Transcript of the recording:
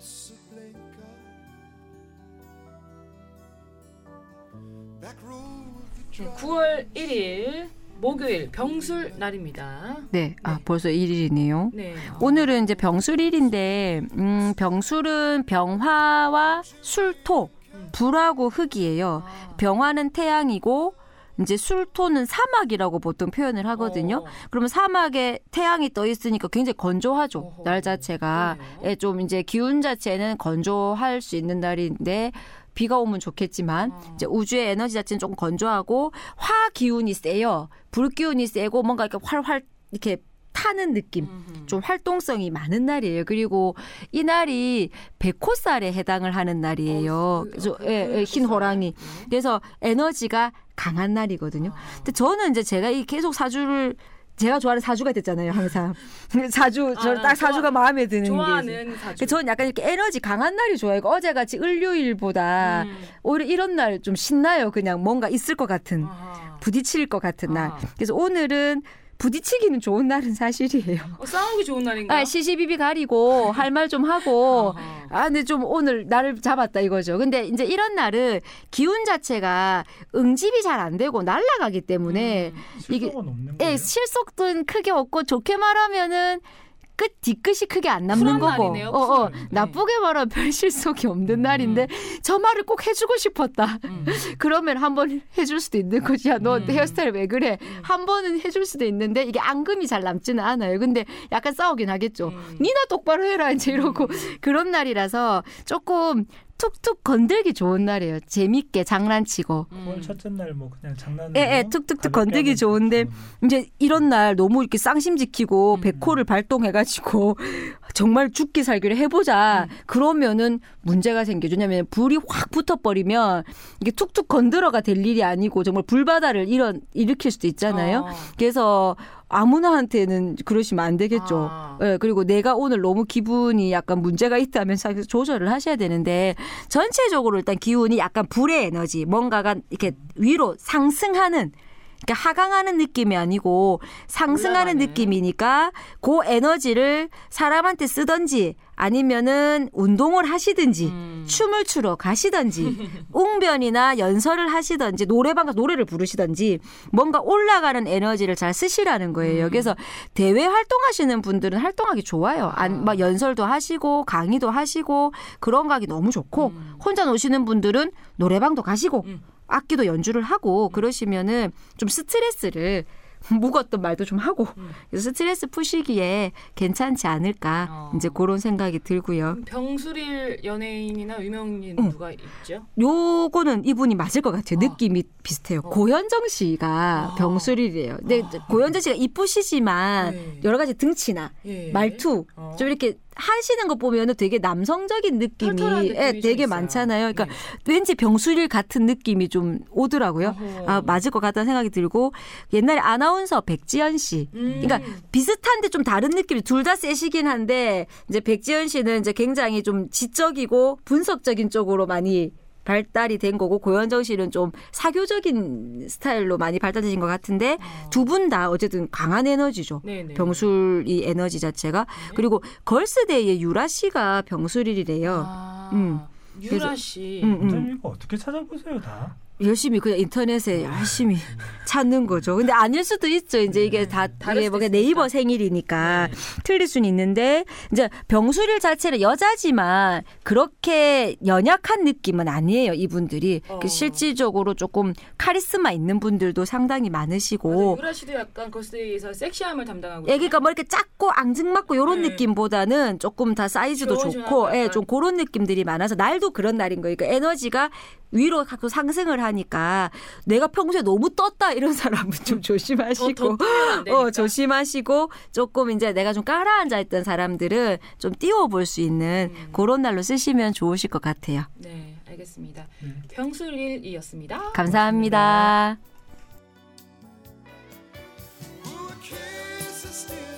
Casablanca, back road. 9월 1일 목요일 병술 날입니다. 네, 아 벌써 1일이네요. 네. 오늘은 이제 병술일인데 병술은 병화와 술토, 불하고 흙이에요. 아. 병화는 태양이고 이제 술토는 사막이라고 보통 표현을 하거든요. 그러면 사막에 태양이 떠 있으니까 굉장히 건조하죠. 어허. 날 자체가 좀 이제 기운 자체는 건조할 수 있는 날인데 비가 오면 좋겠지만 이제 우주의 에너지 자체는 조금 건조하고 화 기운이 세요. 불 기운이 세고 뭔가 이렇게 활활 이렇게 타는 느낌, 좀 활동성이 많은 날이에요. 그리고 이 날이 백호살에 해당을 하는 날이에요. 그래서 흰 호랑이. 그래서 에너지가 강한 날이거든요. 근데 저는 이제 제가 이 계속 사주를 제가 좋아하는 사주가 됐잖아요, 항상. 사주, 저는 딱 사주가 마음에 드는 게. 좋아하는 사주. 저는 약간 이렇게 에너지 강한 날이 좋아요. 어제같이 을료일보다 오히려 이런 날 좀 신나요. 그냥 뭔가 있을 것 같은, 부딪힐 것 같은 날. 그래서 오늘은 부딪히기는 좋은 날은 사실이에요. 싸우기 좋은 날인가요? 아, 시시비비 가리고 할 말 좀 하고 아 근데 좀 오늘 나를 잡았다 이거죠. 근데 이제 이런 날은 기운 자체가 응집이 잘 안 되고 날아가기 때문에 실속은 이게 없는 거예요? 예, 실속은 크게 없고 좋게 말하면은 끝 뒤끝이 크게 안 남는 거고 날이네요, 나쁘게 말하면 별 실속이 없는 날인데 저 말을 꼭 해주고 싶었다. 그러면 한번 해줄 수도 있는 거지. 야, 너 헤어스타일 왜 그래? 한 번은 해줄 수도 있는데 이게 앙금이 잘 남지는 않아요. 근데 약간 싸우긴 하겠죠. 니나 똑바로 해라 이제 이러고 그런 날이라서 조금 툭툭 건들기 좋은 날이에요. 재밌게 장난치고. 9월 첫째 날 뭐 그냥 장난으로. 툭툭툭 건들기 좋은데 이제 이런 날 너무 이렇게 쌍심 지키고 백호를 발동해가지고 정말 죽기 살기를 해보자. 그러면은 문제가 생기죠. 왜냐하면 불이 확 붙어버리면 이게 툭툭 건드러가 될 일이 아니고 정말 불바다를 일으킬 수도 있잖아요. 그래서 아무나한테는 그러시면 안 되겠죠. 네, 그리고 내가 오늘 너무 기분이 약간 문제가 있다면 조절을 하셔야 되는데 전체적으로 일단 기운이 약간 불의 에너지 뭔가가 이렇게 위로 상승하는 그러니까 하강하는 느낌이 아니고 상승하는 올라가네. 느낌이니까 그 에너지를 사람한테 쓰든지 아니면은 운동을 하시든지 춤을 추러 가시든지 웅변이나 연설을 하시든지 노래방 가서 노래를 부르시든지 뭔가 올라가는 에너지를 잘 쓰시라는 거예요. 그래서 대외 활동하시는 분들은 활동하기 좋아요. 막 연설도 하시고 강의도 하시고 그런 거 하기 너무 좋고 혼자 노시는 분들은 노래방도 가시고 악기도 연주를 하고 그러시면은 좀 스트레스를 묵었던 말도 좀 하고 그래서 스트레스 푸시기에 괜찮지 않을까 이제 그런 생각이 들고요. 병술일 연예인이나 유명인 누가 있죠? 요거는 이분이 맞을 것 같아요. 느낌이 비슷해요. 고현정 씨가 병술일이에요. 근데 고현정 씨가 이쁘시지만 여러 가지 등치나 말투 좀 이렇게 하시는 거 보면은 되게 남성적인 느낌이 되게 많잖아요. 그러니까 왠지 병술일 같은 느낌이 좀 오더라고요. 아, 맞을 것 같다는 생각이 들고 옛날에 아나운서 백지연 씨, 그러니까 비슷한데 좀 다른 느낌이 둘 다 세시긴 한데 이제 백지연 씨는 이제 굉장히 좀 지적이고 분석적인 쪽으로 많이 발달이 된 거고 고현정 씨는 좀 사교적인 스타일로 많이 발달되신 것 같은데 두 분 다 어쨌든 강한 에너지죠. 네네. 병술이 에너지 자체가. 네네. 그리고 걸스데이의 유라 씨가 병술일이래요. 유라 씨. 이거 어떻게 찾아보세요 다? 열심히 그냥 인터넷에 열심히 찾는 거죠. 근데 아닐 수도 있죠. 이제 이게 다 네이버 생일이니까 틀릴 수는 있는데 이제 병술일 자체는 여자지만 그렇게 연약한 느낌은 아니에요. 이분들이 실질적으로 조금 카리스마 있는 분들도 상당히 많으시고 유라 씨도 약간 거기서 섹시함을 담당하고 그러니까 뭐 이렇게 작고 앙증맞고 이런 느낌보다는 조금 다 사이즈도 좋고 좀 그런 느낌들이 많아서 날도 그런 날인 거예요. 그러니까 에너지가 위로 자꾸 상승을 하니까 내가 평소에 너무 떴다 이런 사람은 좀 조심하시고 조심하시고 조금 이제 내가 좀 깔아앉아 있던 사람들은 좀 띄워볼 수 있는 그런 날로 쓰시면 좋으실 것 같아요. 네, 알겠습니다. 병술일이었습니다. 감사합니다. 고맙습니다.